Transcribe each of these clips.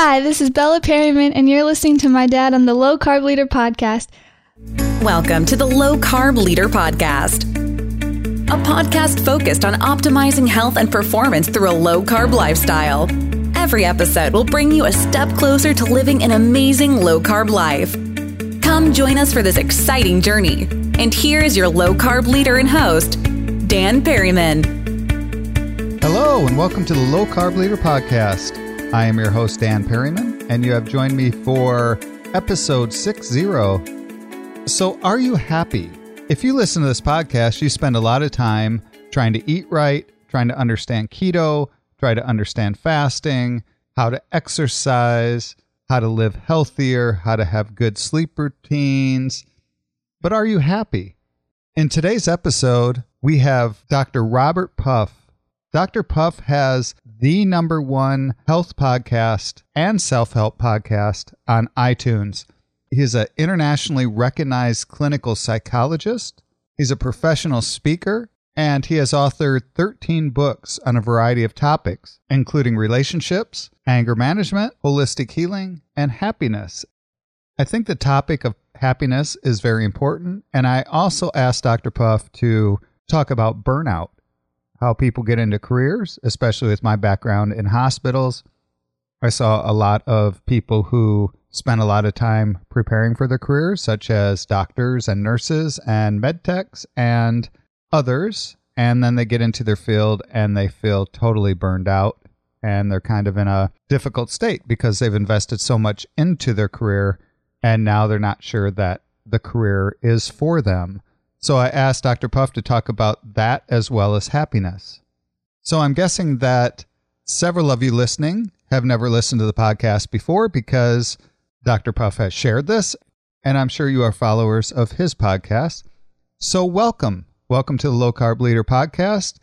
Hi, this is Bella Perryman, and you're listening to my dad on the Low Carb Leader Podcast. Welcome to the Low Carb Leader Podcast, a podcast focused on optimizing health and performance through a low-carb lifestyle. Every episode will bring you a step closer to living an amazing low-carb life. Come join us for this exciting journey. And here is your low-carb leader and host, Dan Perryman. Hello, and welcome to the Low Carb Leader Podcast. I am your host, Dan Perryman, and you have joined me for episode 60. So are you happy? If you listen to this podcast, you spend a lot of time trying to eat right, trying to understand keto, try to understand fasting, how to exercise, how to live healthier, how to have good sleep routines. But are you happy? In today's episode, we have Dr. Robert Puff. Dr. Puff has the #1 health podcast and self-help podcast on iTunes. He's an internationally recognized clinical psychologist. He's a professional speaker, and he has authored 13 books on a variety of topics, including relationships, anger management, holistic healing, and happiness. I think the topic of happiness is very important, and I also asked Dr. Puff to talk about burnout, how people get into careers, especially with my background in hospitals. I saw a lot of people who spent a lot of time preparing for their careers, such as doctors and nurses and med techs and others. And then they get into their field and they feel totally burned out. And they're kind of in a difficult state because they've invested so much into their career. And now they're not sure that the career is for them. So I asked Dr. Puff to talk about that as well as happiness. So I'm guessing that several of you listening have never listened to the podcast before because Dr. Puff has shared this, and I'm sure you are followers of his podcast. So welcome. Welcome to the Low Carb Leader Podcast.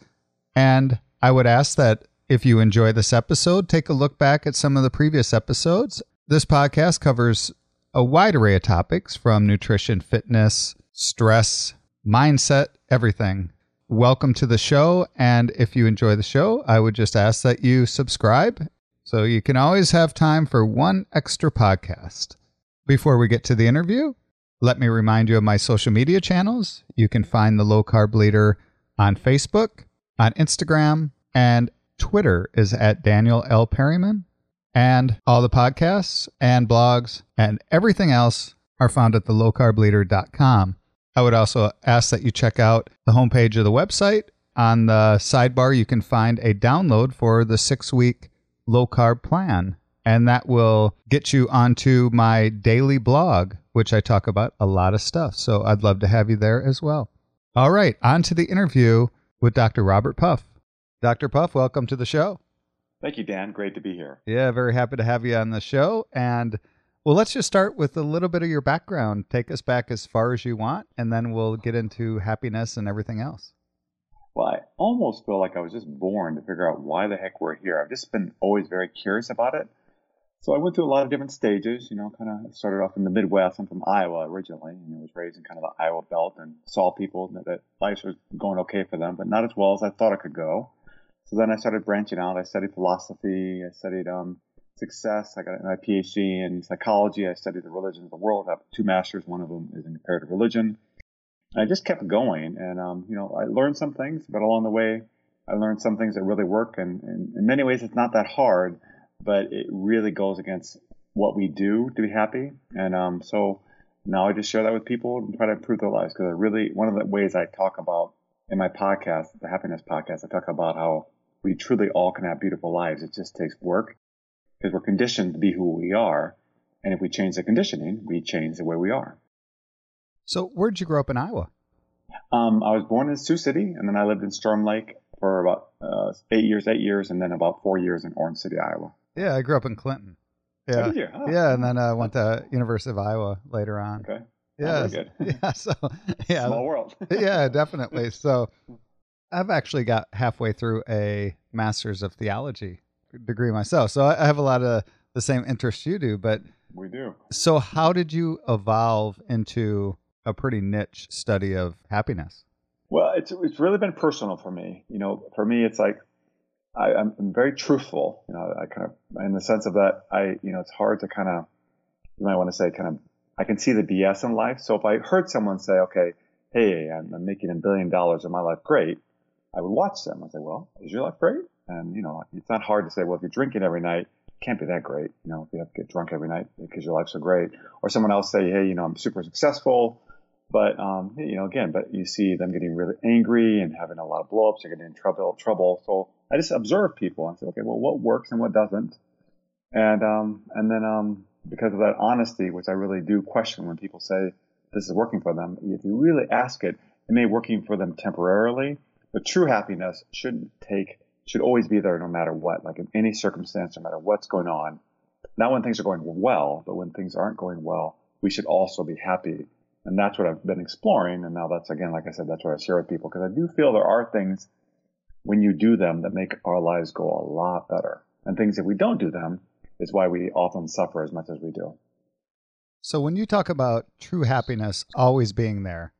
And I would ask that if you enjoy this episode, take a look back at some of the previous episodes. This podcast covers a wide array of topics from nutrition, fitness, stress, mindset, everything. Welcome to the show. And if you enjoy the show, I would just ask that you subscribe so you can always have time for one extra podcast. Before we get to the interview, let me remind you of my social media channels. You can find the Low Carb Leader on Facebook, on Instagram, and Twitter is at Daniel L. Perryman. And all the podcasts and blogs and everything else are found at thelowcarbleader.com. I would also ask that you check out the homepage of the website. On the sidebar, you can find a download for the 6-week Low Carb Plan, and that will get you onto my daily blog, which I talk about a lot of stuff. So I'd love to have you there as well. All right, on to the interview with Dr. Robert Puff. Dr. Puff, welcome to the show. Thank you, Dan. Great to be here. Yeah, very happy to have you on the show. And well, let's just start with a little bit of your background. Take us back as far as you want, and then we'll get into happiness and everything else. Well, I almost feel like I was just born to figure out why the heck we're here. I've just been always very curious about it. So I went through a lot of different stages, kind of started off in the Midwest. I'm from Iowa originally, and I was raised in kind of the Iowa belt and saw people that life was going okay for them, but not as well as I thought it could go. So then I started branching out. I studied philosophy. I studied success. I got my PhD in psychology. I studied the religions of the world. I have 2 masters. One of them is in comparative religion. I just kept going, and I learned some things, but along the way, I learned some things that really work. And in many ways, it's not that hard, but it really goes against what we do to be happy. And so now I just share that with people and try to improve their lives, because I really, one of the ways I talk about in my podcast, the Happiness Podcast, I talk about how we truly all can have beautiful lives. It just takes work, because we're conditioned to be who we are, and if we change the conditioning, we change the way we are. So where'd you grow up in Iowa? I was born in Sioux City, and then I lived in Storm Lake for about 8 years, and then about 4 years in Orange City, Iowa. Yeah, I grew up in Clinton. Yeah, did you? Oh. Yeah, and then I went to University of Iowa later on. Okay. Yeah. Good. Yeah. So yeah. Small world. Yeah, definitely. So I've actually got halfway through a master's of theology degree myself. So I have a lot of the same interests you do, but we do. So how did you evolve into a pretty niche study of happiness? Well, it's really been personal for me. For me, it's like I'm very truthful, you know, I kind of, in the sense of that, it's hard to kind of, you might want to say kind of, I can see the BS in life. So if I heard someone say, okay, hey, I'm making $1 billion in my life, great, I would watch them. I'd say, well, is your life great? And, you know, it's not hard to say, well, if you're drinking every night, it can't be that great. You know, if you have to get drunk every night because your life's so great. Or someone else say, hey, you know, I'm super successful. But, you know, again, but you see them getting really angry and having a lot of blowups and getting in trouble. So I just observe people and say, okay, well, what works and what doesn't? And then because of that honesty, which I really do question when people say this is working for them, if you really ask it, it may be working for them temporarily, but true happiness should always be there no matter what, like in any circumstance, no matter what's going on. Not when things are going well, but when things aren't going well, we should also be happy. And that's what I've been exploring. And now that's, again, like I said, that's what I share with people, because I do feel there are things when you do them that make our lives go a lot better. And things if we don't do them is why we often suffer as much as we do. So when you talk about true happiness always being there,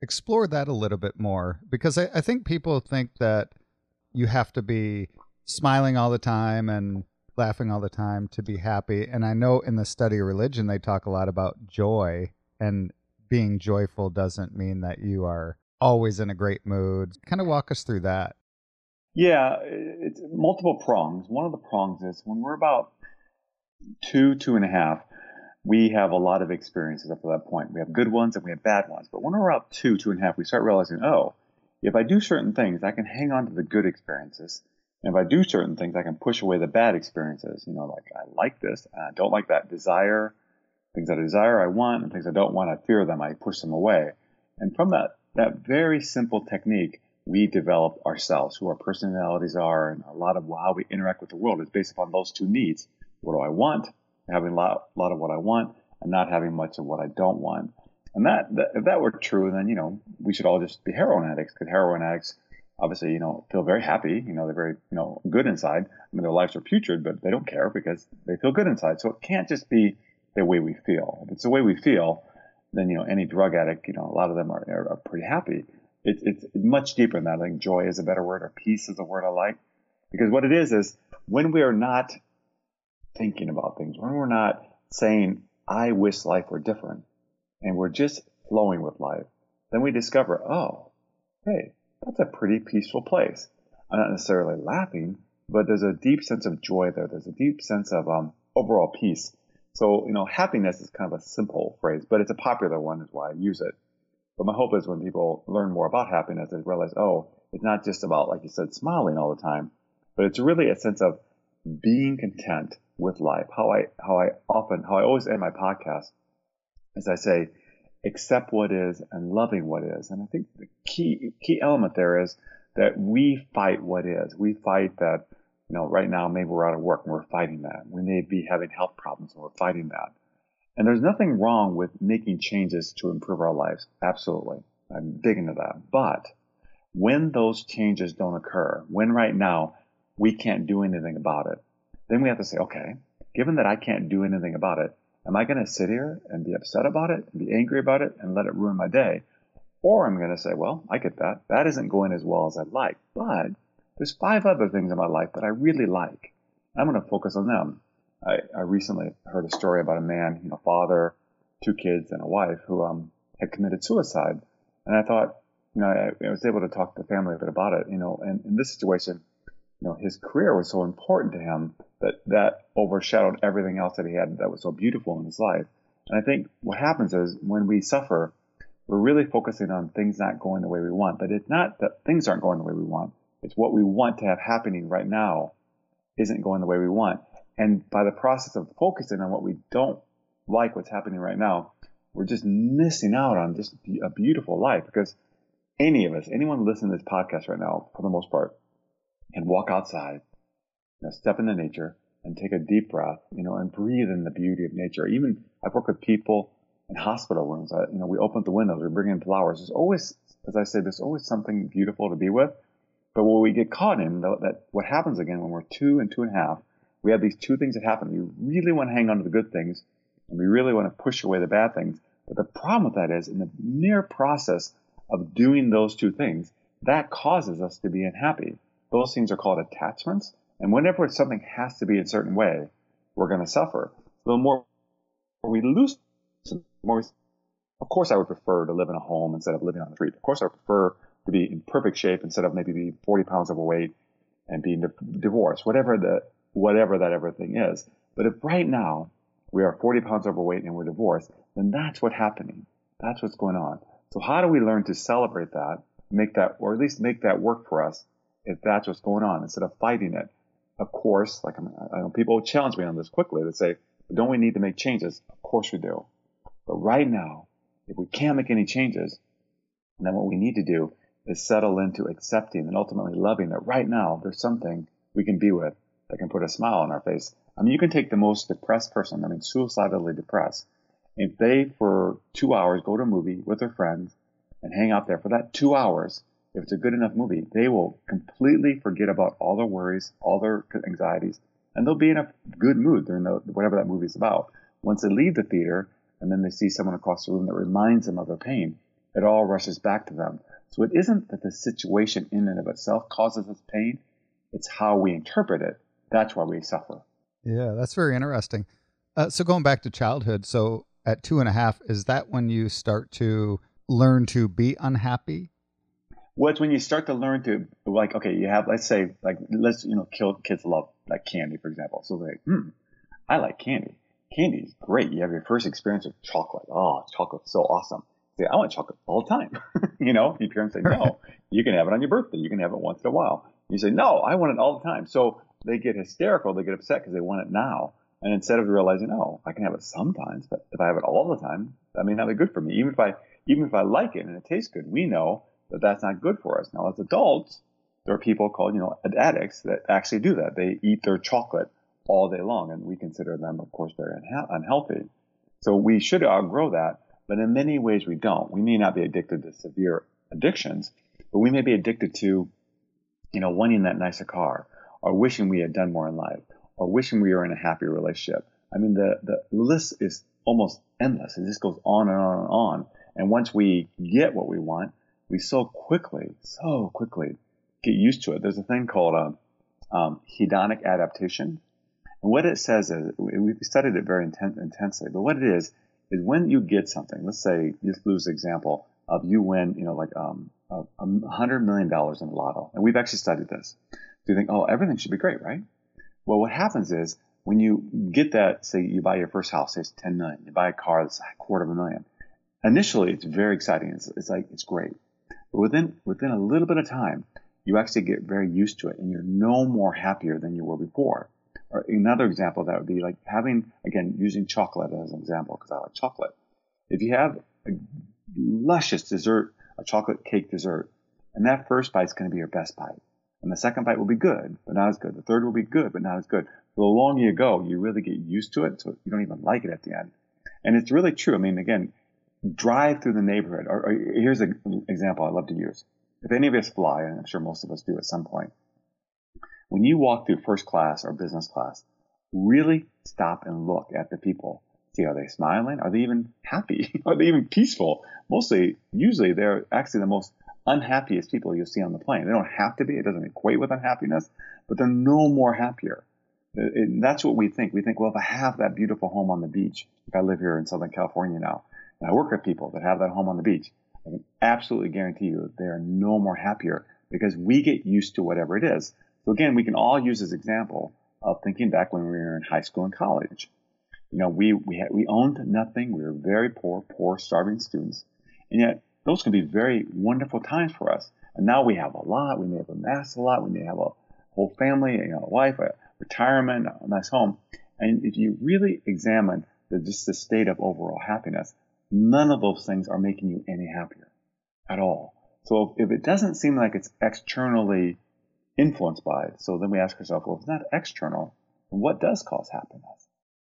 explore that a little bit more, because I think people think that you have to be smiling all the time and laughing all the time to be happy. And I know in the study of religion, they talk a lot about joy, and being joyful doesn't mean that you are always in a great mood. Kind of walk us through that. Yeah, it's multiple prongs. One of the prongs is when we're about 2.5, we have a lot of experiences up to that point. We have good ones and we have bad ones. But when we're about 2.5, we start realizing, oh, if I do certain things, I can hang on to the good experiences. And if I do certain things, I can push away the bad experiences. You know, like I like this, and I don't like that. Desire, things I desire, I want, and things I don't want, I fear them, I push them away. And from that very simple technique, we develop ourselves, who our personalities are, and a lot of how we interact with the world is based upon those two needs. What do I want? Having a lot of what I want and not having much of what I don't want. And that if that were true, then, you know, we should all just be heroin addicts, because heroin addicts obviously, you know, feel very happy. You know, they're very, you know, good inside. I mean, their lives are putrid, but they don't care because they feel good inside. So it can't just be the way we feel. If it's the way we feel, then, you know, any drug addict, you know, a lot of them are pretty happy. It's much deeper than that. I think joy is a better word, or peace is a word I like. Because what it is when we are not thinking about things, when we're not saying, I wish life were different, and we're just flowing with life, then we discover, oh, hey, that's a pretty peaceful place. I'm not necessarily laughing, but there's a deep sense of joy there. There's a deep sense of overall peace. So, you know, happiness is kind of a simple phrase, but it's a popular one, is why I use it. But my hope is when people learn more about happiness, they realize, oh, it's not just about, like you said, smiling all the time, but it's really a sense of being content with life. How I always end my podcast is I say, accept what is and loving what is. And I think the key element there is that we fight what is. We fight that, you know, right now maybe we're out of work and we're fighting that. We may be having health problems and we're fighting that. And there's nothing wrong with making changes to improve our lives. Absolutely. I'm big into that. But when those changes don't occur, when right now we can't do anything about it, then we have to say, okay, given that I can't do anything about it, am I going to sit here and be upset about it, and be angry about it, and let it ruin my day? Or I'm going to say, well, I get that. That isn't going as well as I'd like. But there's 5 other things in my life that I really like. I'm going to focus on them. I recently heard a story about a man, you know, father, 2 kids, and a wife who had committed suicide. And I thought, you know, I was able to talk to the family a bit about it, you know, and in this situation, you know, his career was so important to him that overshadowed everything else that he had that was so beautiful in his life. And I think what happens is when we suffer, we're really focusing on things not going the way we want. But it's not that things aren't going the way we want. It's what we want to have happening right now isn't going the way we want. And by the process of focusing on what we don't like, what's happening right now, we're just missing out on just a beautiful life. Because any of us, anyone listening to this podcast right now, for the most part, can walk outside, you know, step into nature and take a deep breath, you know, and breathe in the beauty of nature. Even I've worked with people in hospital rooms. You know, we open up the windows, we bring in flowers. There's always, as I say, there's always something beautiful to be with. But what we get caught in, though, that what happens again when we're 2 and 2.5, we have these 2 things that happen. We really want to hang on to the good things, and we really want to push away the bad things. But the problem with that is, in the mere process of doing those 2 things, that causes us to be unhappy. Those things are called attachments. And whenever something has to be a certain way, we're going to suffer. The more we loosen, the more we, of course, I would prefer to live in a home instead of living on the street. Of course, I would prefer to be in perfect shape instead of maybe being 40 pounds overweight and being divorced, whatever that ever thing is. But if right now we are 40 pounds overweight and we're divorced, then that's what's happening. That's what's going on. So how do we learn to celebrate that, make that, or at least make that work for us if that's what's going on instead of fighting it? Of course, like I know people challenge me on this quickly. They say, don't we need to make changes? Of course we do. But right now, if we can't make any changes, then what we need to do is settle into accepting and ultimately loving that right now there's something we can be with that can put a smile on our face. I mean, you can take the most depressed person, suicidally depressed. If they, for 2 hours, go to a movie with their friends and hang out there for that 2 hours, if it's a good enough movie, they will completely forget about all their worries, all their anxieties, and they'll be in a good mood during whatever that movie's about. Once they leave the theater and then they see someone across the room that reminds them of their pain, it all rushes back to them. So it isn't that the situation in and of itself causes us pain. It's how we interpret it. That's why we suffer. Yeah, that's very interesting. So going back to childhood, so at 2.5, is that when you start to learn to be unhappy? Well, it's when you start to learn to, like, okay, you have, let's say, like, kids love, like, candy, for example. So they're like, I like candy. Candy's great. You have your first experience with chocolate. Oh, chocolate's so awesome. Say, I want chocolate all the time. Your parents say, no, you can have it on your birthday. You can have it once in a while. You say, no, I want it all the time. So they get hysterical. They get upset because they want it now. And instead of realizing, oh, I can have it sometimes, but if I have it all the time, that may not be good for me. Even if I like it and it tastes good, we know that that's not good for us. Now, as adults, there are people called, addicts that actually do that. They eat their chocolate all day long, and we consider them, of course, very unhealthy. So we should outgrow that, but in many ways we don't. We may not be addicted to severe addictions, but we may be addicted to, wanting that nicer car, or wishing we had done more in life, or wishing we were in a happier relationship. I mean, the list is almost endless. It just goes on and on and on. And once we get what we want, we so quickly get used to it. There's a thing called hedonic adaptation. And what it says is, we studied it very intensely, but what it is when you get something, let's say, just lose the example of you win, $100 million in the lotto. And we've actually studied this. So you think, oh, everything should be great, right? Well, what happens is when you get that, say you buy your first house, say it's $10 million, you buy a car that's $250,000. Initially, it's very exciting. It's great. But within a little bit of time, you actually get very used to it, and you're no more happier than you were before. Or another example of that would be like using chocolate as an example, because I like chocolate. If you have a luscious dessert, a chocolate cake dessert, and that first bite's going to be your best bite. And the second bite will be good, but not as good. The third will be good, but not as good. So the longer you go, you really get used to it, so you don't even like it at the end. And it's really true. I mean, again, drive through the neighborhood. Or here's an example I love to use. If any of us fly, and I'm sure most of us do at some point, when you walk through first class or business class, really stop and look at the people. See, are they smiling? Are they even happy? Are they even peaceful? Usually they're actually the most unhappiest people you'll see on the plane. They don't have to be. It doesn't equate with unhappiness, but they're no more happier. And that's what we think. We think, well, if I have that beautiful home on the beach, like I live here in Southern California now, and I work with people that have that home on the beach, I can absolutely guarantee you they are no more happier because we get used to whatever it is. So again, we can all use this example of thinking back when we were in high school and college. We owned nothing. We were very poor, starving students. And yet those can be very wonderful times for us. And now we have a lot. We may have amassed a lot. We may have a whole family, a wife, a retirement, a nice home. And if you really examine the state of overall happiness, none of those things are making you any happier at all. So if it doesn't seem like it's externally influenced by it, so then we ask ourselves, well, if it's not external, what does cause happiness?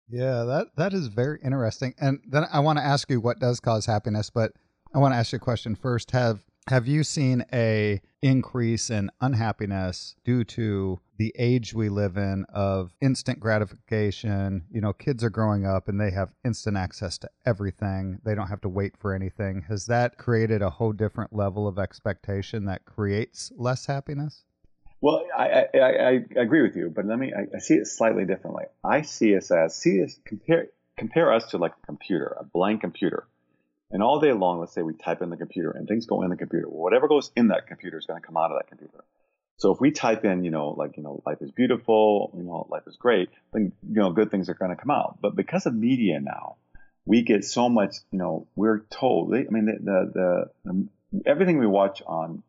Yeah, that is very interesting. And then I want to ask you what does cause happiness, but I want to ask you a question first. Have you seen a increase in unhappiness due to the age we live in of instant gratification? Kids are growing up and they have instant access to everything. They don't have to wait for anything. Has that created a whole different level of expectation that creates less happiness? Well, I agree with you, but I see it slightly differently. I see us as, compare us to like a computer, a blank computer. And all day long, let's say we type in the computer and things go in the computer. Well, whatever goes in that computer is going to come out of that computer. So if we type in, life is beautiful, life is great, then, good things are going to come out. But because of media now, we get so much, we're told, everything we watch on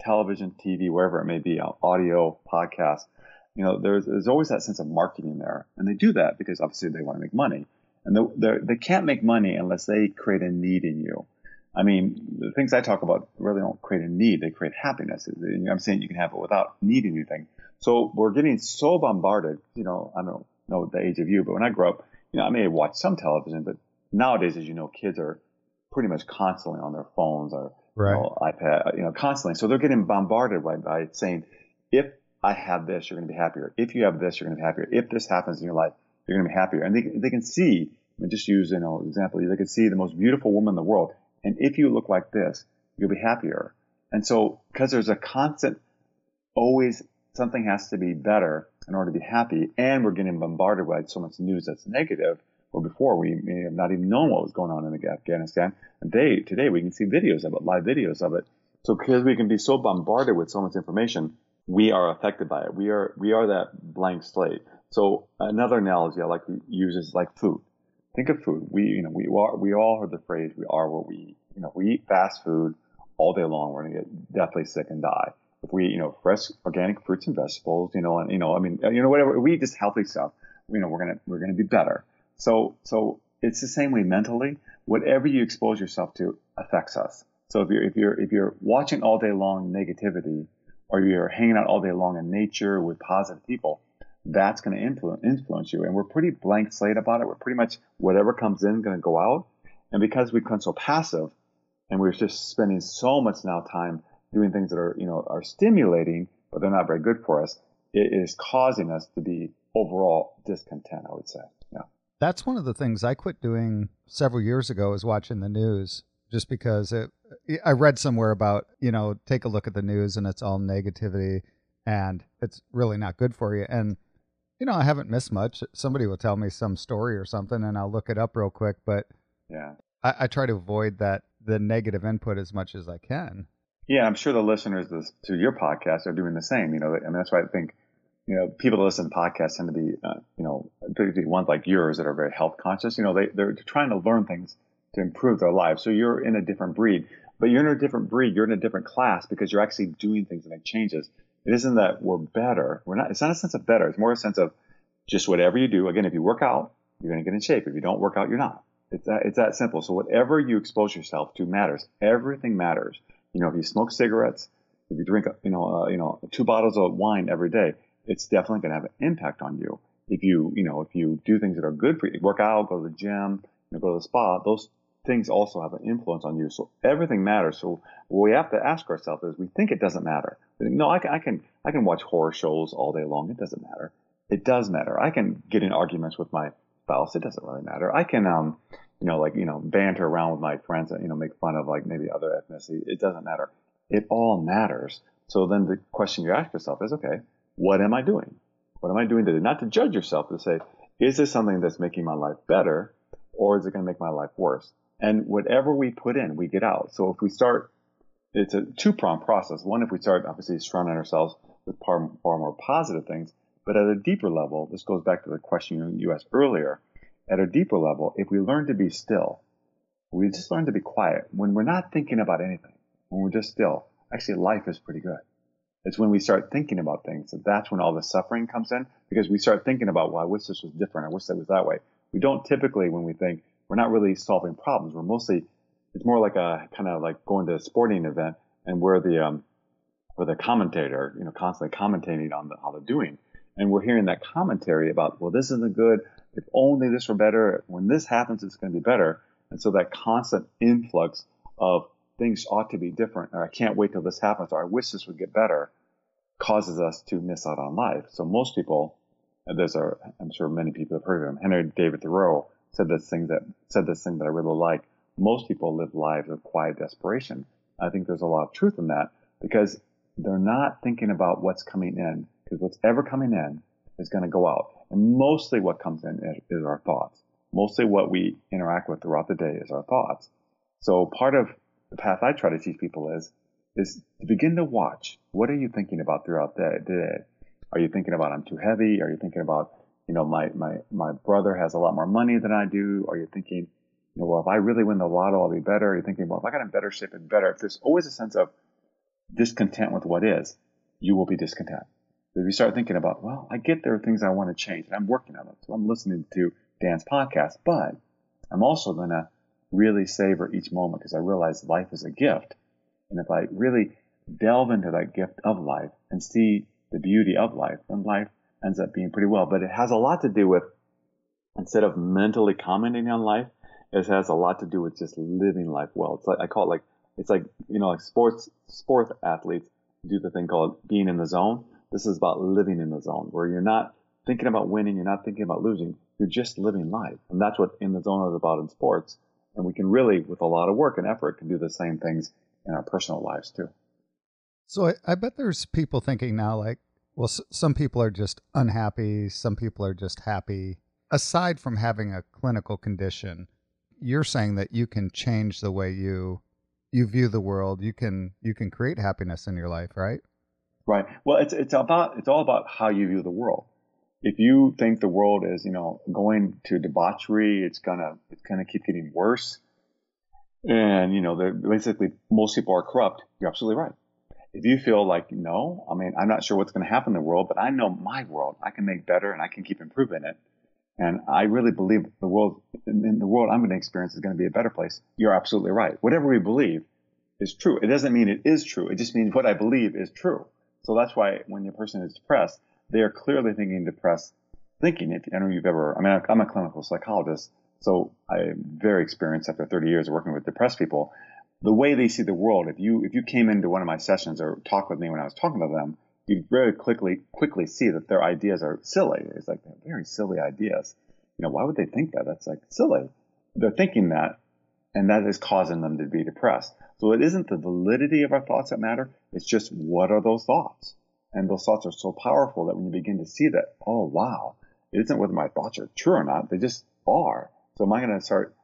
television, TV, wherever it may be, audio, podcast, there's always that sense of marketing there. And they do that because obviously they want to make money. And they can't make money unless they create a need in you. I mean, the things I talk about really don't create a need. They create happiness. I'm saying you can have it without needing anything. So we're getting so bombarded, I don't know the age of you, but when I grew up, I may have watched some television, but nowadays, as you know, kids are pretty much constantly on their phones or right. iPad, constantly. So they're getting bombarded by saying, if I have this, you're going to be happier. If you have this, you're going to be happier. If this happens in your life, you're going to be happier. And they can see, just use an example, they could see the most beautiful woman in the world. And if you look like this, you'll be happier. And so, because there's a constant, always something has to be better in order to be happy. And we're getting bombarded by so much news that's negative. Or before, we may have not even known what was going on in Afghanistan. And today, we can see videos of it, live videos of it. So because we can be so bombarded with so much information, we are affected by it. We are that blank slate. So another analogy I like to use is like food. Think of food. We all heard the phrase, we are what we eat. If we eat fast food all day long, we're going to get deathly sick and die. If we, fresh organic fruits and vegetables, whatever, if we eat just healthy stuff, we're going to be better. So it's the same way mentally. Whatever you expose yourself to affects us. So if you're watching all day long negativity, or you're hanging out all day long in nature with positive people, that's going to influence you. And we're pretty blank slate about it. We're pretty much whatever comes in going to go out. And because we become so passive, and we're just spending so much now time doing things that are are stimulating, but they're not very good for us, it is causing us to be overall discontent, I would say. Yeah. That's one of the things I quit doing several years ago, is watching the news, just because I read somewhere about, take a look at the news and it's all negativity and it's really not good for you. And I haven't missed much. Somebody will tell me some story or something and I'll look it up real quick. But yeah, I try to avoid the negative input as much as I can. Yeah, I'm sure the listeners to your podcast are doing the same. That's why I think, people that listen to podcasts tend to be, particularly ones like yours that are very health conscious. They're trying to learn things to improve their lives. So you're in a different breed, but you're in a different breed. You're in a different class because you're actually doing things and make changes. It isn't that we're better. It's not a sense of better. It's more a sense of just whatever you do. Again, if you work out, you're going to get in shape. If you don't work out, you're not. It's that simple. So whatever you expose yourself to matters. Everything matters. If you smoke cigarettes, if you drink, 2 bottles of wine every day, it's definitely going to have an impact on you. If you do things that are good for you, work out, go to the gym, go to the spa, those things also have an influence on you. So everything matters. So what we have to ask ourselves is, we think it doesn't matter. No, I can watch horror shows all day long. It doesn't matter. It does matter. I can get in arguments with my spouse. It doesn't really matter. I can, banter around with my friends and, make fun of like maybe other ethnicity. It doesn't matter. It all matters. So then the question you ask yourself is, okay, what am I doing? What am I doing today? Not to judge yourself, to say, is this something that's making my life better, or is it going to make my life worse? And whatever we put in, we get out. So if we start, it's a 2-pronged process. One, if we start obviously surrounding ourselves with far more positive things, but at a deeper level, this goes back to the question you asked earlier. At a deeper level, if we learn to be still, we just learn to be quiet. When we're not thinking about anything, when we're just still, actually life is pretty good. It's when we start thinking about things, and that's when all the suffering comes in, because we start thinking about, well, I wish this was different. I wish that was that way. We don't typically, when we think, we're not really solving problems. We're mostly, it's more like a kind of like going to a sporting event, and we're the commentator, constantly commentating on how they're doing. And we're hearing that commentary about, well, this isn't good. If only this were better. When this happens, it's going to be better. And so that constant influx of things ought to be different, or I can't wait till this happens, or I wish this would get better, causes us to miss out on life. So most people, and I'm sure many people have heard of him, Henry David Thoreau said this thing that I really like. Most people live lives of quiet desperation. I think there's a lot of truth in that, because they're not thinking about what's coming in, because what's ever coming in is going to go out. And mostly what comes in is our thoughts. Mostly what we interact with throughout the day is our thoughts. So part of the path I try to teach people is to begin to watch. What are you thinking about throughout the day? Are you thinking about I'm too heavy? Are you thinking about, you know, my brother has a lot more money than I do? Are you thinking, you know, well, if I really win the lotto, I'll be better? Are you thinking, well, if I got in better shape and better? If there's always a sense of discontent with what is, you will be discontent. If you start thinking about, well, I get there are things I want to change, and I'm working on it. So I'm listening to Dan's podcast, but I'm also going to really savor each moment because I realize life is a gift. And if I really delve into that gift of life and see the beauty of life, then life ends up being pretty well. But it has a lot to do with, instead of mentally commenting on life, it has a lot to do with just living life well. It's like, I call it like, it's like, you know, like sports athletes do the thing called being in the zone. This is about living in the zone where you're not thinking about winning. You're not thinking about losing. You're just living life. And that's what in the zone is about in sports. And we can really, with a lot of work and effort, can do the same things in our personal lives too. So I bet there's people thinking now like, well, some people are just unhappy. Some people are just happy. Aside from having a clinical condition, you're saying that you can change the way you view the world. You can create happiness in your life, right? Right. Well, it's all about how you view the world. If you think the world is, you know, going to debauchery, it's gonna keep getting worse, and you know, they're basically most people are corrupt. You're absolutely right. If you feel like no, I mean, I'm not sure what's going to happen in the world, but I know my world. I can make better, and I can keep improving it. And I really believe the world I'm going to experience is going to be a better place. You're absolutely right. Whatever we believe is true. It doesn't mean it is true. It just means what I believe is true. So that's why when the person is depressed, they are clearly thinking depressed thinking. If I don't know if you've ever, I mean, I'm a clinical psychologist, so I'm very experienced after 30 years of working with depressed people. The way they see the world, if you came into one of my sessions or talked with me when I was talking to them, you very quickly see that their ideas are silly. It's like, they're very silly ideas. You know, why would they think that? That's like silly. They're thinking that, and that is causing them to be depressed. So it isn't the validity of our thoughts that matter. It's just, what are those thoughts? And those thoughts are so powerful that when you begin to see that, oh, wow, it isn't whether my thoughts are true or not. They just are. So am I going to start,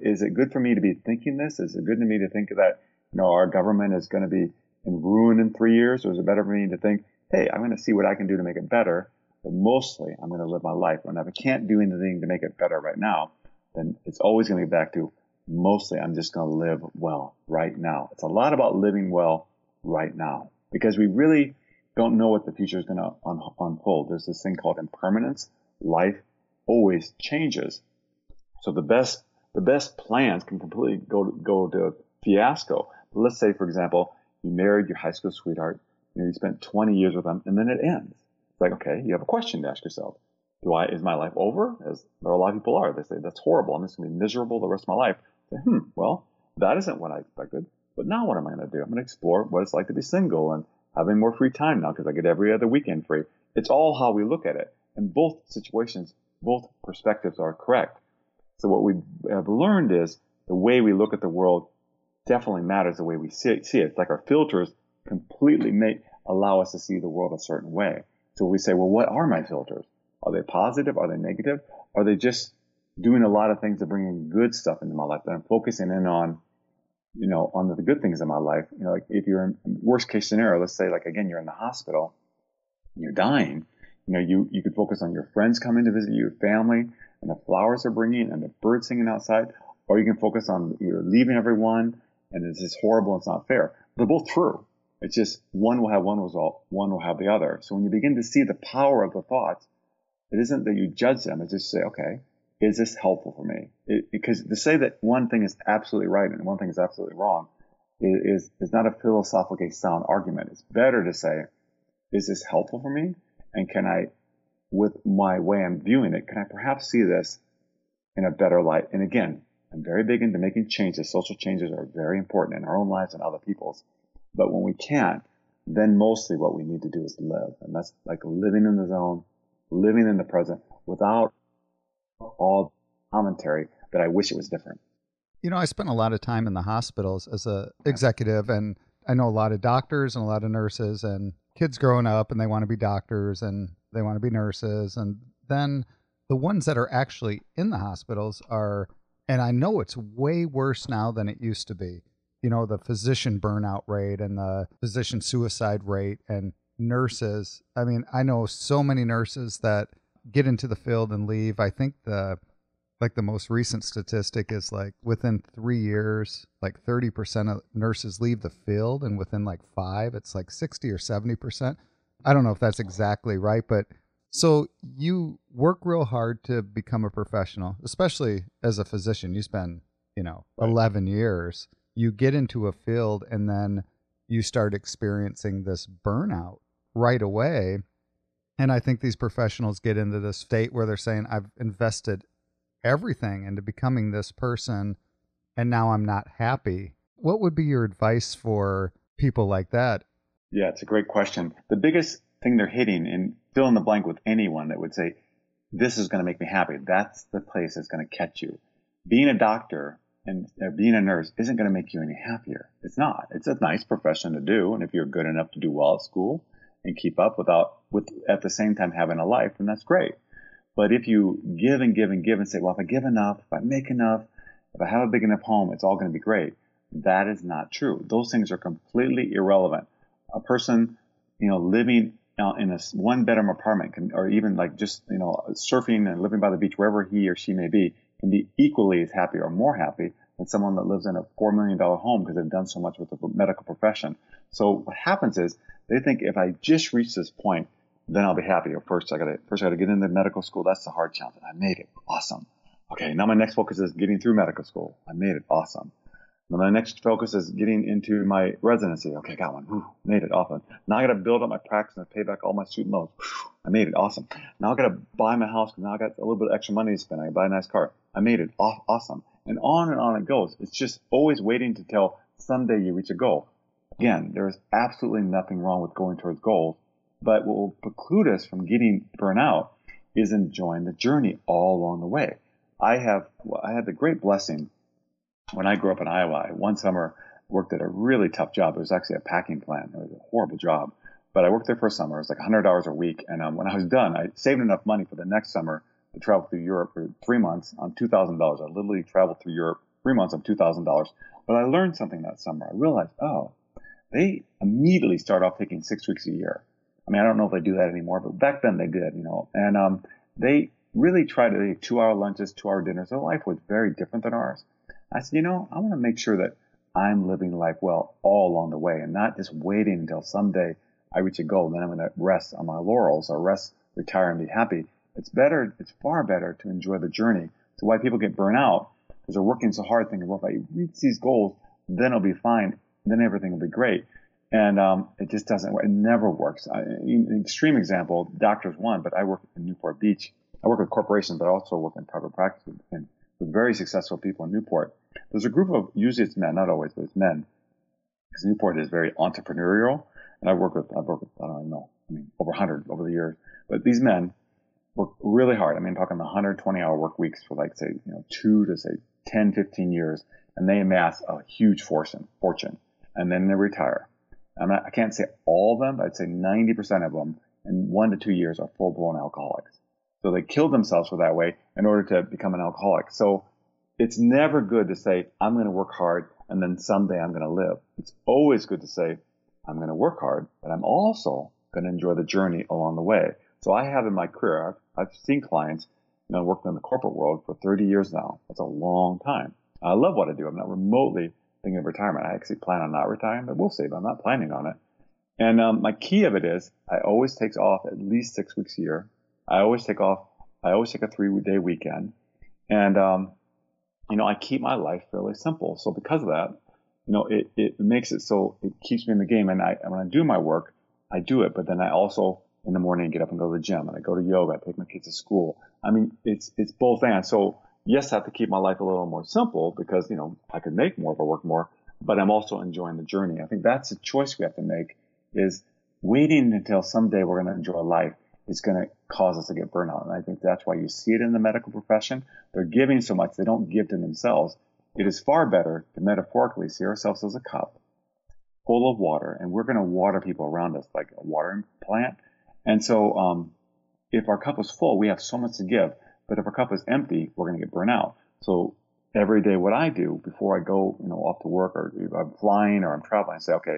is it good for me to be thinking this? Is it good to me to think that, you know, our government is going to be in ruin in 3 years? Or is it better for me to think, hey, I'm going to see what I can do to make it better. But mostly I'm going to live my life. And if I can't do anything to make it better right now, then it's always going to be back to, mostly, I'm just going to live well right now. It's a lot about living well right now because we really don't know what the future is going to unfold. There's this thing called impermanence. Life always changes. So the best plans can completely go to fiasco. But let's say, for example, you married your high school sweetheart. You spent 20 years with them, and then it ends. It's like, okay, you have a question to ask yourself. Is my life over? As there are a lot of people are. They say, that's horrible. I'm just going to be miserable the rest of my life. Well, that isn't what I expected, but now what am I going to do? I'm going to explore what it's like to be single and having more free time now because I get every other weekend free. It's all how we look at it. In both situations, both perspectives are correct. So what we have learned is the way we look at the world definitely matters the way we see it. It's like our filters completely allow us to see the world a certain way. So we say, well, what are my filters? Are they positive? Are they negative? Are they just doing a lot of things to bring in good stuff into my life that I'm focusing in on, you know, on the good things in my life? You know, like if you're in worst case scenario, let's say like, again, you're in the hospital, you're dying, you know, you could focus on your friends coming to visit you, your family and the flowers they're bringing and the birds singing outside, or you can focus on you're leaving everyone and it's just horrible and it's not fair. They're both true. It's just one will have one result, one will have the other. So when you begin to see the power of the thoughts, it isn't that you judge them. It's just say, okay, is this helpful for me? Because to say that one thing is absolutely right and one thing is absolutely wrong is not a philosophically sound argument. It's better to say, is this helpful for me? And can I, with my way I'm viewing it, can I perhaps see this in a better light? And again, I'm very big into making changes. Social changes are very important in our own lives and other people's. But when we can't, then mostly what we need to do is live. And that's like living in the zone, living in the present without all commentary that I wish it was different. You know, I spent a lot of time in the hospitals as an executive, and I know a lot of doctors and a lot of nurses and kids growing up, and they want to be doctors and they want to be nurses. And then the ones that are actually in the hospitals are, and I know it's way worse now than it used to be, you know, the physician burnout rate and the physician suicide rate and nurses. I mean, I know so many nurses that get into the field and leave. I think the most recent statistic is like within 3 years, like 30% of nurses leave the field, and within like 5, it's like 60 or 70%. I don't know if that's exactly right, but so you work real hard to become a professional, especially as a physician. You spend, 11 years, you get into a field, and then you start experiencing this burnout right away. And I think these professionals get into this state where they're saying, I've invested everything into becoming this person, and now I'm not happy. What would be your advice for people like that? Yeah, it's a great question. The biggest thing they're hitting, and fill in the blank with anyone that would say, this is going to make me happy. That's the place that's going to catch you. Being a doctor and being a nurse isn't going to make you any happier. It's not. It's a nice profession to do. And if you're good enough to do well at school and keep up with at the same time having a life, then that's great. But if you give and give and give and say, well, if I give enough, if I make enough, if I have a big enough home, it's all going to be great. That is not true. Those things are completely irrelevant. A person, living in a one-bedroom apartment or even like just, surfing and living by the beach, wherever he or she may be, can be equally as happy or more happy than someone that lives in a $4 million home because they've done so much with the medical profession. So what happens is they think if I just reach this point, then I'll be happy. Or first I got to get into medical school. That's the hard challenge. I made it. Awesome. Okay, now my next focus is getting through medical school. I made it. Awesome. Now my next focus is getting into my residency. Okay, got one. Whew, made it. Awesome. Now I got to build up my practice and pay back all my student loans. Whew, I made it. Awesome. Now I got to buy my house because now I got a little bit of extra money to spend. I can buy a nice car. I made it. Awesome. And on it goes. It's just always waiting to tell someday you reach a goal. Again, there is absolutely nothing wrong with going towards goals. But what will preclude us from getting burnout is enjoying the journey all along the way. I had the great blessing when I grew up in Iowa. I one summer worked at a really tough job. It was actually a packing plant. It was a horrible job. But I worked there for a summer. It was like 100 hours a week. And when I was done, I saved enough money for the next summer to travel through Europe for 3 months on $2,000. I literally traveled through Europe 3 months on $2,000. But I learned something that summer. I realized, they immediately start off taking 6 weeks a year. I mean, I don't know if they do that anymore, but back then they did, and they really tried to do 2-hour lunches, 2-hour dinners. Their life was very different than ours. I said, I want to make sure that I'm living life well all along the way and not just waiting until someday I reach a goal. Then I'm going to rest on my laurels or retire and be happy. It's far better to enjoy the journey. So why people get burnt out is they're working so hard thinking, well, if I reach these goals, then it'll be fine. Then everything will be great. And it just doesn't work. It never works. An extreme example, doctors won, but I work in Newport Beach. I work with corporations, but I also work in private practice and with very successful people in Newport. There's a group of, usually it's men, not always, but it's men, because Newport is very entrepreneurial. And I've worked with, over 100 over the years. But these men work really hard. I mean, I'm talking 120-hour work weeks for 2 to 10, 15 years. And they amass a huge fortune. And then they retire. I can't say all of them, but I'd say 90% of them in 1 to 2 years are full-blown alcoholics. So they killed themselves for that way in order to become an alcoholic. So it's never good to say, I'm going to work hard and then someday I'm going to live. It's always good to say, I'm going to work hard, but I'm also going to enjoy the journey along the way. So I have in my career, I've seen clients, and I worked in the corporate world for 30 years now. That's a long time. I love what I do. I'm not remotely thinking of retirement. I actually plan on not retiring, but we'll see, but I'm not planning on it. And my key of it is I always take off at least 6 weeks a year. I always take a 3-day weekend. And, I keep my life fairly simple. So because of that, it makes it so it keeps me in the game. And when I do my work, I do it. But then I also in the morning get up and go to the gym, and I go to yoga. I take my kids to school. I mean, it's both and. So yes, I have to keep my life a little more simple because, I could make more if I work more, but I'm also enjoying the journey. I think that's a choice we have to make, is waiting until someday we're going to enjoy life is going to cause us to get burnout. And I think that's why you see it in the medical profession. They're giving so much. They don't give to themselves. It is far better to metaphorically see ourselves as a cup full of water, and we're going to water people around us like a watering plant. And so if our cup is full, we have so much to give. But if our cup is empty, we're going to get burnt out. So every day what I do before I go, you know, off to work, or I'm flying or I'm traveling, I say, okay,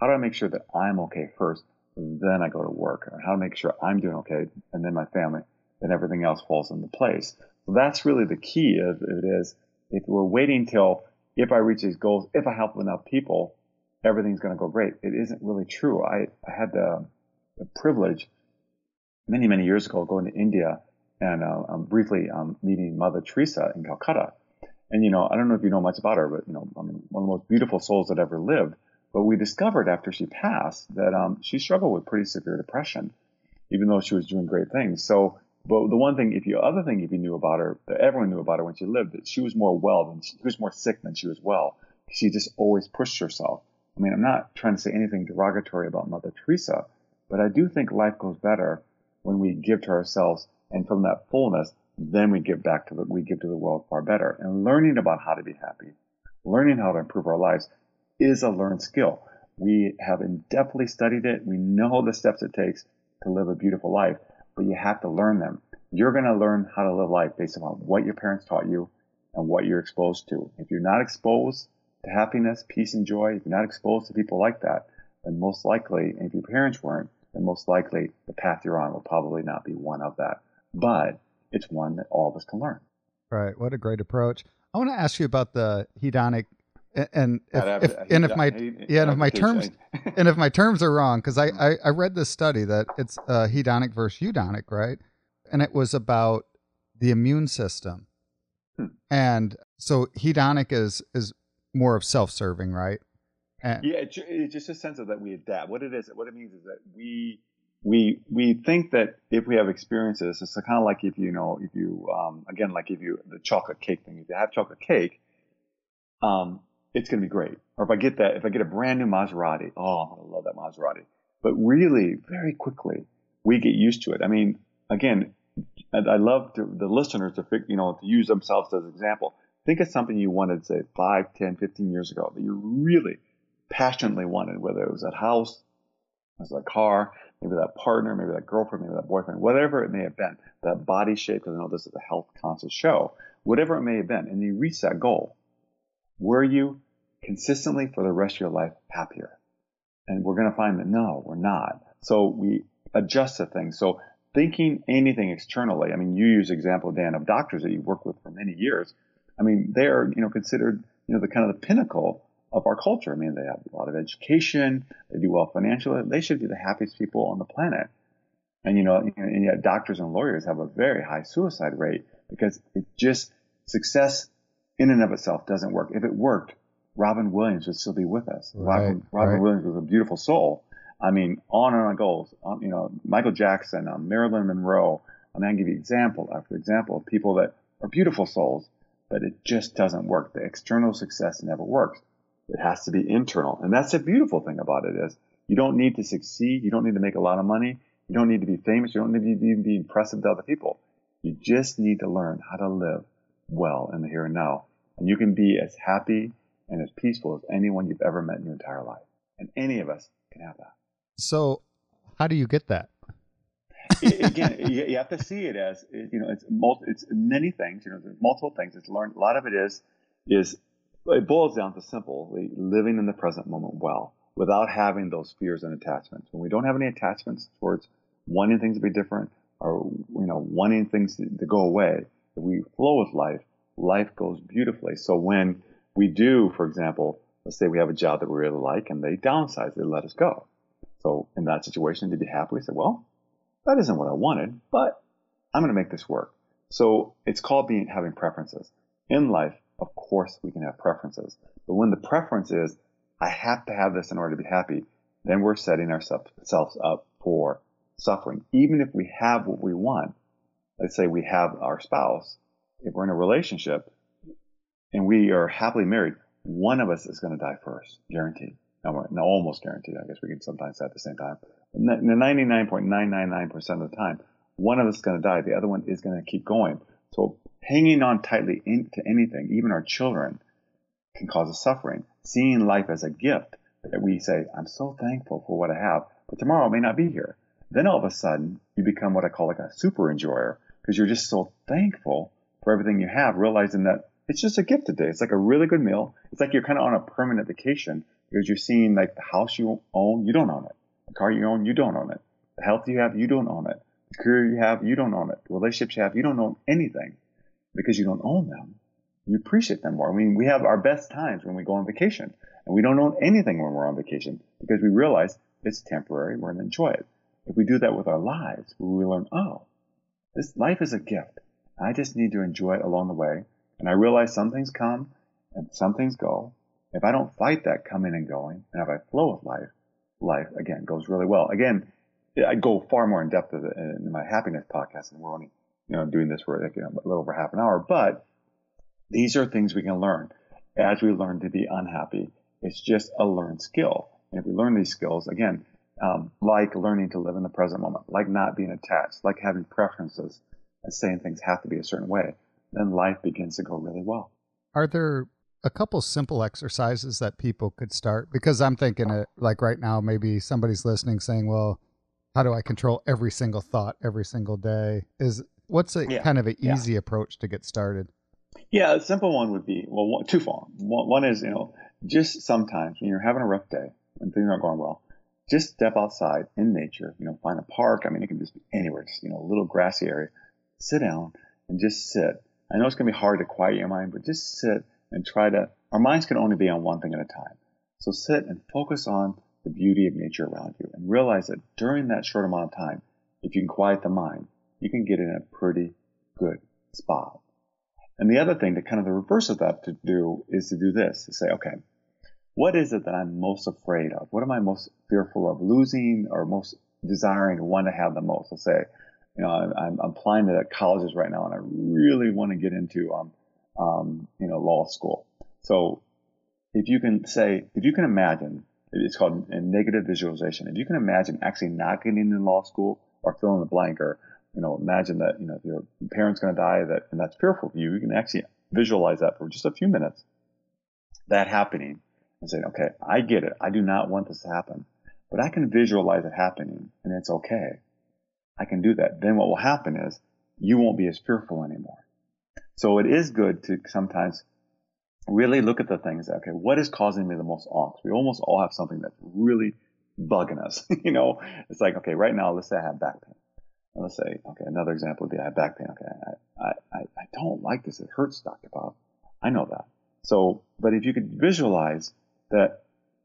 how do I make sure that I'm okay first, and then I go to work? Or how to make sure I'm doing okay, and then my family, then everything else falls into place. So that's really the key of it is, if we're waiting till, if I reach these goals, if I help enough people, everything's going to go great. It isn't really true. I had the privilege many, many years ago going to India and briefly meeting Mother Teresa in Calcutta. And, you know, I don't know if you know much about her, but, you know, I mean, one of the most beautiful souls that ever lived. But we discovered after she passed that she struggled with pretty severe depression, even though she was doing great things. So, but the one thing, if you knew about her, that everyone knew about her when she lived, that she was more well than she was more sick than she was well. She just always pushed herself. I mean, I'm not trying to say anything derogatory about Mother Teresa, but I do think life goes better when we give to ourselves, and from that fullness, then we give back to the world far better. And learning about how to be happy, learning how to improve our lives, is a learned skill. We have in-depthly studied it. We know the steps it takes to live a beautiful life, but you have to learn them. You're going to learn how to live life based on what your parents taught you and what you're exposed to. If you're not exposed to happiness, peace, and joy, if you're not exposed to people like that, then most likely, and if your parents weren't, then most likely the path you're on will probably not be one of that. But it's one that all of us can learn. Right. What a great approach. I want to ask you about the hedonic, if my terms are wrong, because I read this study that it's hedonic versus eudonic, right? And it was about the immune system. And so hedonic is more of self-serving, right? And yeah, it's just a sense of that we adapt. What it means is that we think that if we have experiences, it's kind of like if you know, if you again, like if you the chocolate cake thing. If you have chocolate cake, it's going to be great. Or if I get a brand new Maserati, oh, I'm going to love that Maserati. But really, very quickly, we get used to it. I mean, again, I love the listeners to to use themselves as an example. Think of something you wanted, say, 5, 10, 15 years ago that you really passionately wanted, whether it was that house, it was that car, maybe that partner, maybe that girlfriend, maybe that boyfriend, whatever it may have been, that body shape, because I know this is a health conscious show, whatever it may have been, and you reach that goal. Were you consistently for the rest of your life happier? And we're going to find that no, we're not. So we adjust the thing. So thinking anything externally, I mean, you use example, Dan, of doctors that you work with for many years. I mean, they're, considered, the kind of the pinnacle of our culture. I mean, they have a lot of education. They do well financially. They should be the happiest people on the planet. And, and yet doctors and lawyers have a very high suicide rate because it just success in and of itself doesn't work. If it worked, Robin Williams would still be with us. Right, Robin Williams was a beautiful soul. I mean, on and on goes. Michael Jackson, Marilyn Monroe. I mean, I can give you example after example of people that are beautiful souls, but it just doesn't work. The external success never works. It has to be internal. And that's the beautiful thing about it is you don't need to succeed. You don't need to make a lot of money. You don't need to be famous. You don't need to even be impressive to other people. You just need to learn how to live well in the here and now. And you can be as happy and as peaceful as anyone you've ever met in your entire life. And any of us can have that. So how do you get that? Again, you have to see it as, it's many things, there's multiple things. It's learned. A lot of it is it boils down to simply living in the present moment well, without having those fears and attachments. When we don't have any attachments towards wanting things to be different or, wanting things to go away, if we flow with life, life goes beautifully. So when we do, for example, let's say we have a job that we really like and they downsize, they let us go. So in that situation, to be happy, we say, well, that isn't what I wanted, but I'm going to make this work. So it's called having preferences. In life, of course, we can have preferences. But when the preference is, I have to have this in order to be happy, then we're setting ourselves up for suffering. Even if we have what we want, let's say we have our spouse, if we're in a relationship and we are happily married, one of us is going to die first, guaranteed. No, almost guaranteed. I guess we can sometimes say at the same time. 99.999% of the time, one of us is going to die. The other one is going to keep going. So hanging on tightly to anything, even our children, can cause us suffering. Seeing life as a gift, that we say, I'm so thankful for what I have, but tomorrow I may not be here. Then all of a sudden, you become what I call like a super enjoyer, because you're just so thankful for everything you have, realizing that it's just a gift today. It's like a really good meal. It's like you're kind of on a permanent vacation, because you're seeing like the house you own, you don't own it. The car you own, you don't own it. The health you have, you don't own it. The career you have, you don't own it. The relationships you have, you don't own anything, because you don't own them. You appreciate them more. I mean, we have our best times when we go on vacation, and we don't own anything when we're on vacation, because we realize it's temporary. We're going to enjoy it. If we do that with our lives, we learn, oh, this life is a gift. I just need to enjoy it along the way. And I realize some things come and some things go. If I don't fight that coming and going, and if I flow with life, life, again, goes really well. Again, I go far more in depth in my happiness podcast, and we're only doing this for a little over half an hour. But these are things we can learn as we learn to be unhappy. It's just a learned skill. And if we learn these skills, again, like learning to live in the present moment, like not being attached, like having preferences and saying things have to be a certain way, then life begins to go really well. Are there a couple simple exercises that people could start? Because I'm thinking it like right now, maybe somebody's listening saying, well, how do I control every single thought every single day? What's kind of an easy approach to get started? Yeah, a simple one would be, well, twofold. One is, just sometimes when you're having a rough day and things aren't going well, just step outside in nature, find a park. I mean, it can just be anywhere, just, a little grassy area. Sit down and just sit. I know it's going to be hard to quiet your mind, but just sit and try to, our minds can only be on one thing at a time. So sit and focus on the beauty of nature around you and realize that during that short amount of time, if you can quiet the mind, you can get in a pretty good spot. And the other thing, to kind of the reverse of that to do, is to do this, to say, okay, what is it that I'm most afraid of? What am I most fearful of losing or most desiring to want to have the most? Let's say, I'm applying to colleges right now, and I really want to get into, law school. So if you can imagine, it's called a negative visualization. If you can imagine actually not getting into law school or fill in the blank, or imagine that, if your parent's going to die, that, and that's fearful for you, you can actually visualize that for just a few minutes, that happening, and say, okay, I get it. I do not want this to happen, but I can visualize it happening, and it's okay. I can do that. Then what will happen is you won't be as fearful anymore. So it is good to sometimes really look at the things that, okay, what is causing me the most angst? We almost all have something that's really bugging us. It's like, okay, right now, let's say I have back pain. Let's say, okay, another example would be I have back pain. Okay, I don't like this. It hurts, Dr. Bob. I know that. So, but if you could visualize that,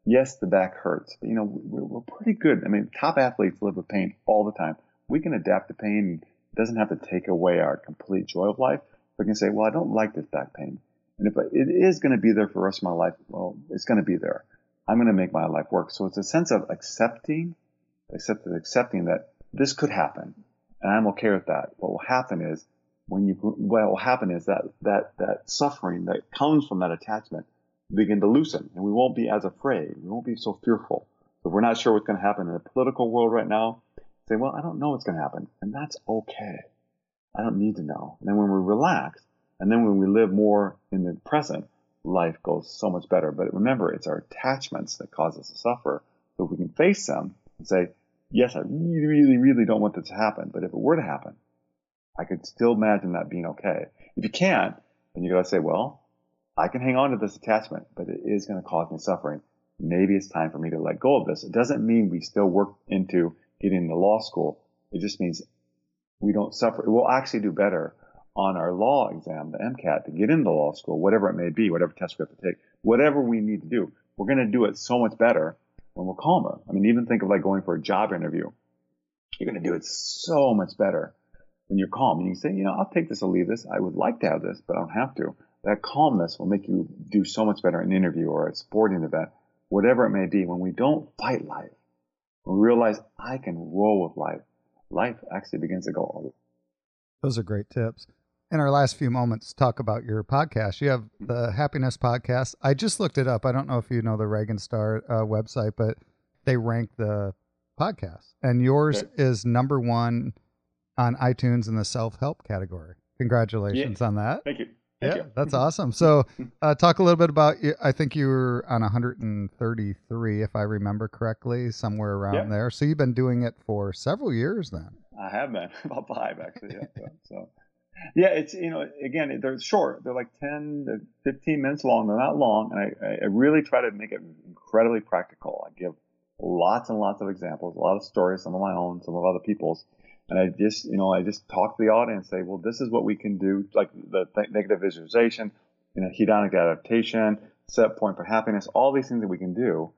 yes, the back hurts, but we're pretty good. I mean, top athletes live with pain all the time. We can adapt to pain. It doesn't have to take away our complete joy of life. We can say, well, I don't like this back pain. And if it is going to be there for the rest of my life, well, it's going to be there. I'm going to make my life work. So it's a sense of accepting that this could happen. And I'm okay with that. What will happen is that suffering that comes from that attachment begin to loosen, and we won't be as afraid. We won't be so fearful. But we're not sure what's going to happen in the political world right now. Say, well, I don't know what's going to happen, and that's okay. I don't need to know. And then when we relax, and then when we live more in the present, life goes so much better. But remember, it's our attachments that cause us to suffer. So if we can face them and say, yes, I really, really, really don't want this to happen, but if it were to happen, I could still imagine that being okay. If you can't, then you got to say, well, I can hang on to this attachment, but it is going to cause me suffering. Maybe it's time for me to let go of this. It doesn't mean we still work into getting into law school. It just means we don't suffer. We'll actually do better on our law exam, the MCAT, to get into law school, whatever it may be, whatever test we have to take, whatever we need to do. We're going to do it so much better when we're calmer. I mean, even think of like going for a job interview. You're going to do it so much better when you're calm. And you say, I'll take this or leave this. I would like to have this, but I don't have to. That calmness will make you do so much better in an interview or a sporting event, whatever it may be. When we don't fight life, we realize I can roll with life. Life actually begins to go over. Those are great tips. In our last few moments, talk about your podcast. You have the Happiness Podcast. I just looked it up. I don't know if you know the Reagan Star website, but they rank the podcast. And yours is number one on iTunes in the self-help category. Congratulations on that. Thank you. Thank you. That's awesome. So talk a little bit about, I think you were on 133, if I remember correctly, somewhere around there. So you've been doing it for several years then. I have been, about 5 actually. Yeah. So yeah, it's, you know, again, they're short. They're like 10 to 15 minutes long. They're not long. And I really try to make it incredibly practical. I give lots and lots of examples, a lot of stories, some of my own, some of other people's. And I just, you know, I just talk to the audience, say, well, this is what we can do, like the negative visualization, you know, hedonic adaptation, set point for happiness, all these things that we can do.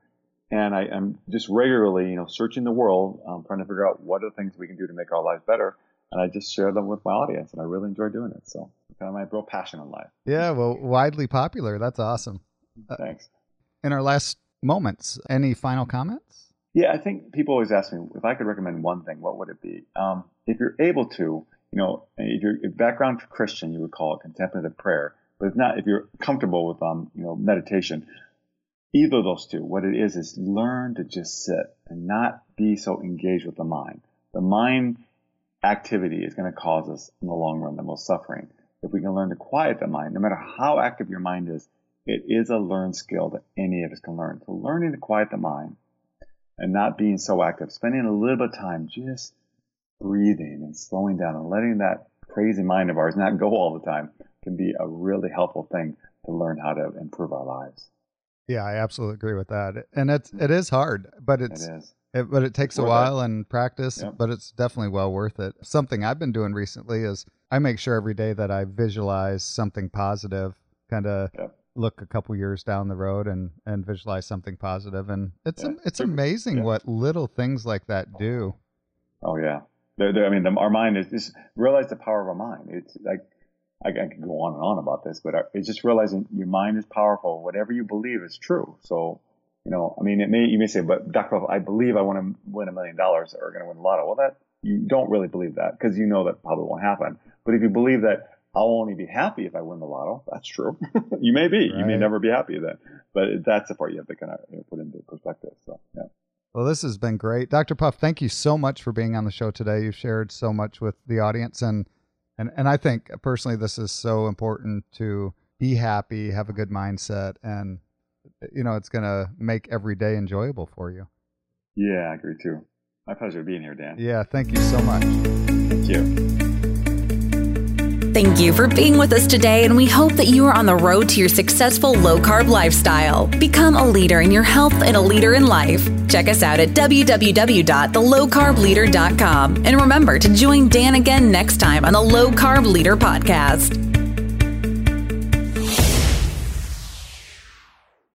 And I'm just regularly, you know, searching the world, trying to figure out what are the things we can do to make our lives better. And I just share them with my audience, and I really enjoy doing it. So kind of my real passion in life. Yeah, well, widely popular. That's awesome. Thanks. In our last moments, any final comments? Yeah, I think people always ask me if I could recommend one thing, what would it be? If you're able to, you know, if you're background Christian, you would call it contemplative prayer. But if not, if you're comfortable with, you know, meditation, either of those two, what it is learn to just sit and not be so engaged with the mind. The mind activity is going to cause us in the long run the most suffering. If we can learn to quiet the mind, no matter how active your mind is, it is a learned skill that any of us can learn. So learning to quiet the mind and not being so active, spending a little bit of time just breathing and slowing down and letting that crazy mind of ours not go all the time can be a really helpful thing to learn how to improve our lives. Yeah, I absolutely agree with that. And it is hard, but it takes a while and practice, but it's definitely well worth it. Something I've been doing recently is I make sure every day that I visualize something positive, kind of look a couple years down the road and visualize something positive. And it's amazing what little things like that do. Oh yeah. I mean, our mind is just realize the power of our mind. It's like, I could go on and on about this, but it's just realizing your mind is powerful. Whatever you believe is true. So, you know, I mean, you may say, but Dr. Puff, I believe I want to win $1 million or going to win the lotto. Well, that you don't really believe that because you know that probably won't happen. But if you believe that, I'll only be happy if I win the lotto. That's true. You may be. Right. You may never be happy then. But that's the part you have to kind of put into perspective. So, yeah. Well, this has been great. Dr. Puff, thank you so much for being on the show today. You've shared so much with the audience. And I think personally this is so important to be happy, have a good mindset, and, you know, it's going to make every day enjoyable for you. Yeah, I agree too. My pleasure being here, Dan. Yeah, thank you so much. Thank you. Thank you for being with us today, and we hope that you are on the road to your successful low-carb lifestyle. Become a leader in your health and a leader in life. Check us out at www.thelowcarbleader.com. And remember to join Dan again next time on the Low Carb Leader Podcast.